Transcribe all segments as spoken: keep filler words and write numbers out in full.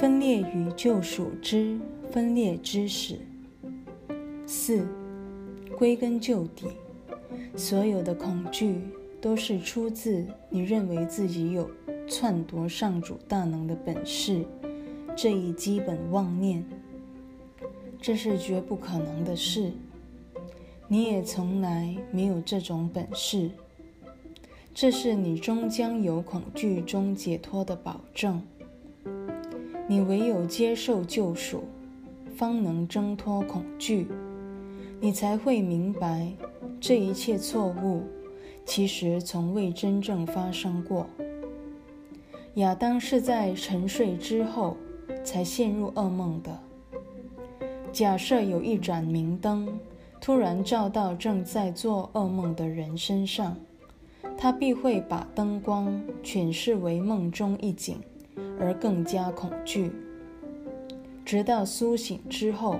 分裂与救赎之分裂之始。四、归根究底，所有的恐惧都是出自你认为自己有篡夺上主大能的本事这一基本妄念，这是绝不可能的事。你也从来没有这种本事，这是你终将由恐惧中解脱的保证。你唯有接受救赎，方能挣脱恐惧，你才会明白这一切错误其实从未真正发生过。亚当是在沉睡之后才陷入噩梦的。假设有一盏明灯突然照到正在做噩梦的人身上，他必会把灯光诠释为梦中一景，而更加恐惧，直到苏醒之后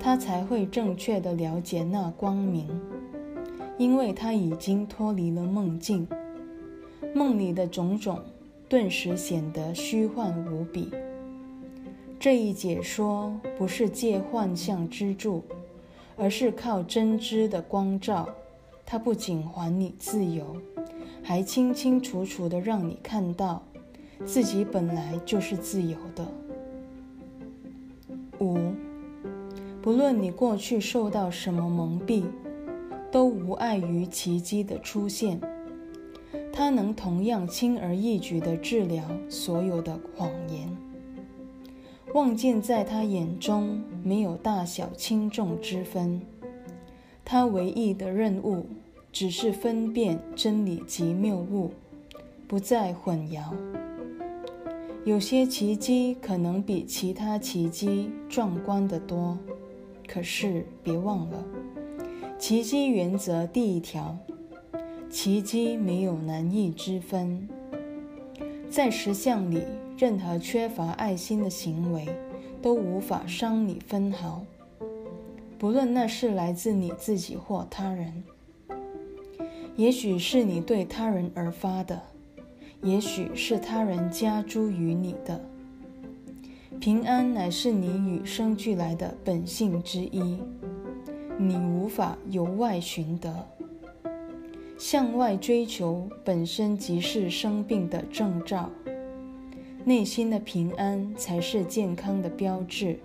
他才会正确地了解那光明，因为他已经脱离了梦境，梦里的种种顿时显得虚幻无比。这一解说不是借幻象之助，而是靠真知的光照，它不仅还你自由，还清清楚楚地让你看到自己本来就是自由的。五、不论你过去受到什么蒙蔽，都无碍于奇迹的出现，它能同样轻而易举地治疗所有的谎言。望见在他眼中没有大小轻重之分，他唯一的任务只是分辨真理及谬误，不再混淆。有些奇迹可能比其他奇迹壮观得多，可是别忘了奇迹原则第一条，奇迹没有难易之分。在实相里，任何缺乏爱心的行为都无法伤你分毫，不论那是来自你自己或他人。也许是你对他人而发的，也许是他人加诸于你的。平安乃是你与生俱来的本性之一，你无法由外寻得。向外追求本身即是生病的征兆，内心的平安才是健康的标志。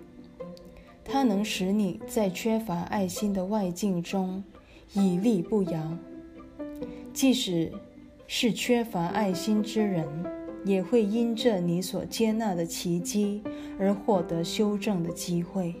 它能使你在缺乏爱心的外境中屹立不摇，即使是缺乏爱心之人，也会因着你所接纳的奇迹而获得修正的机会。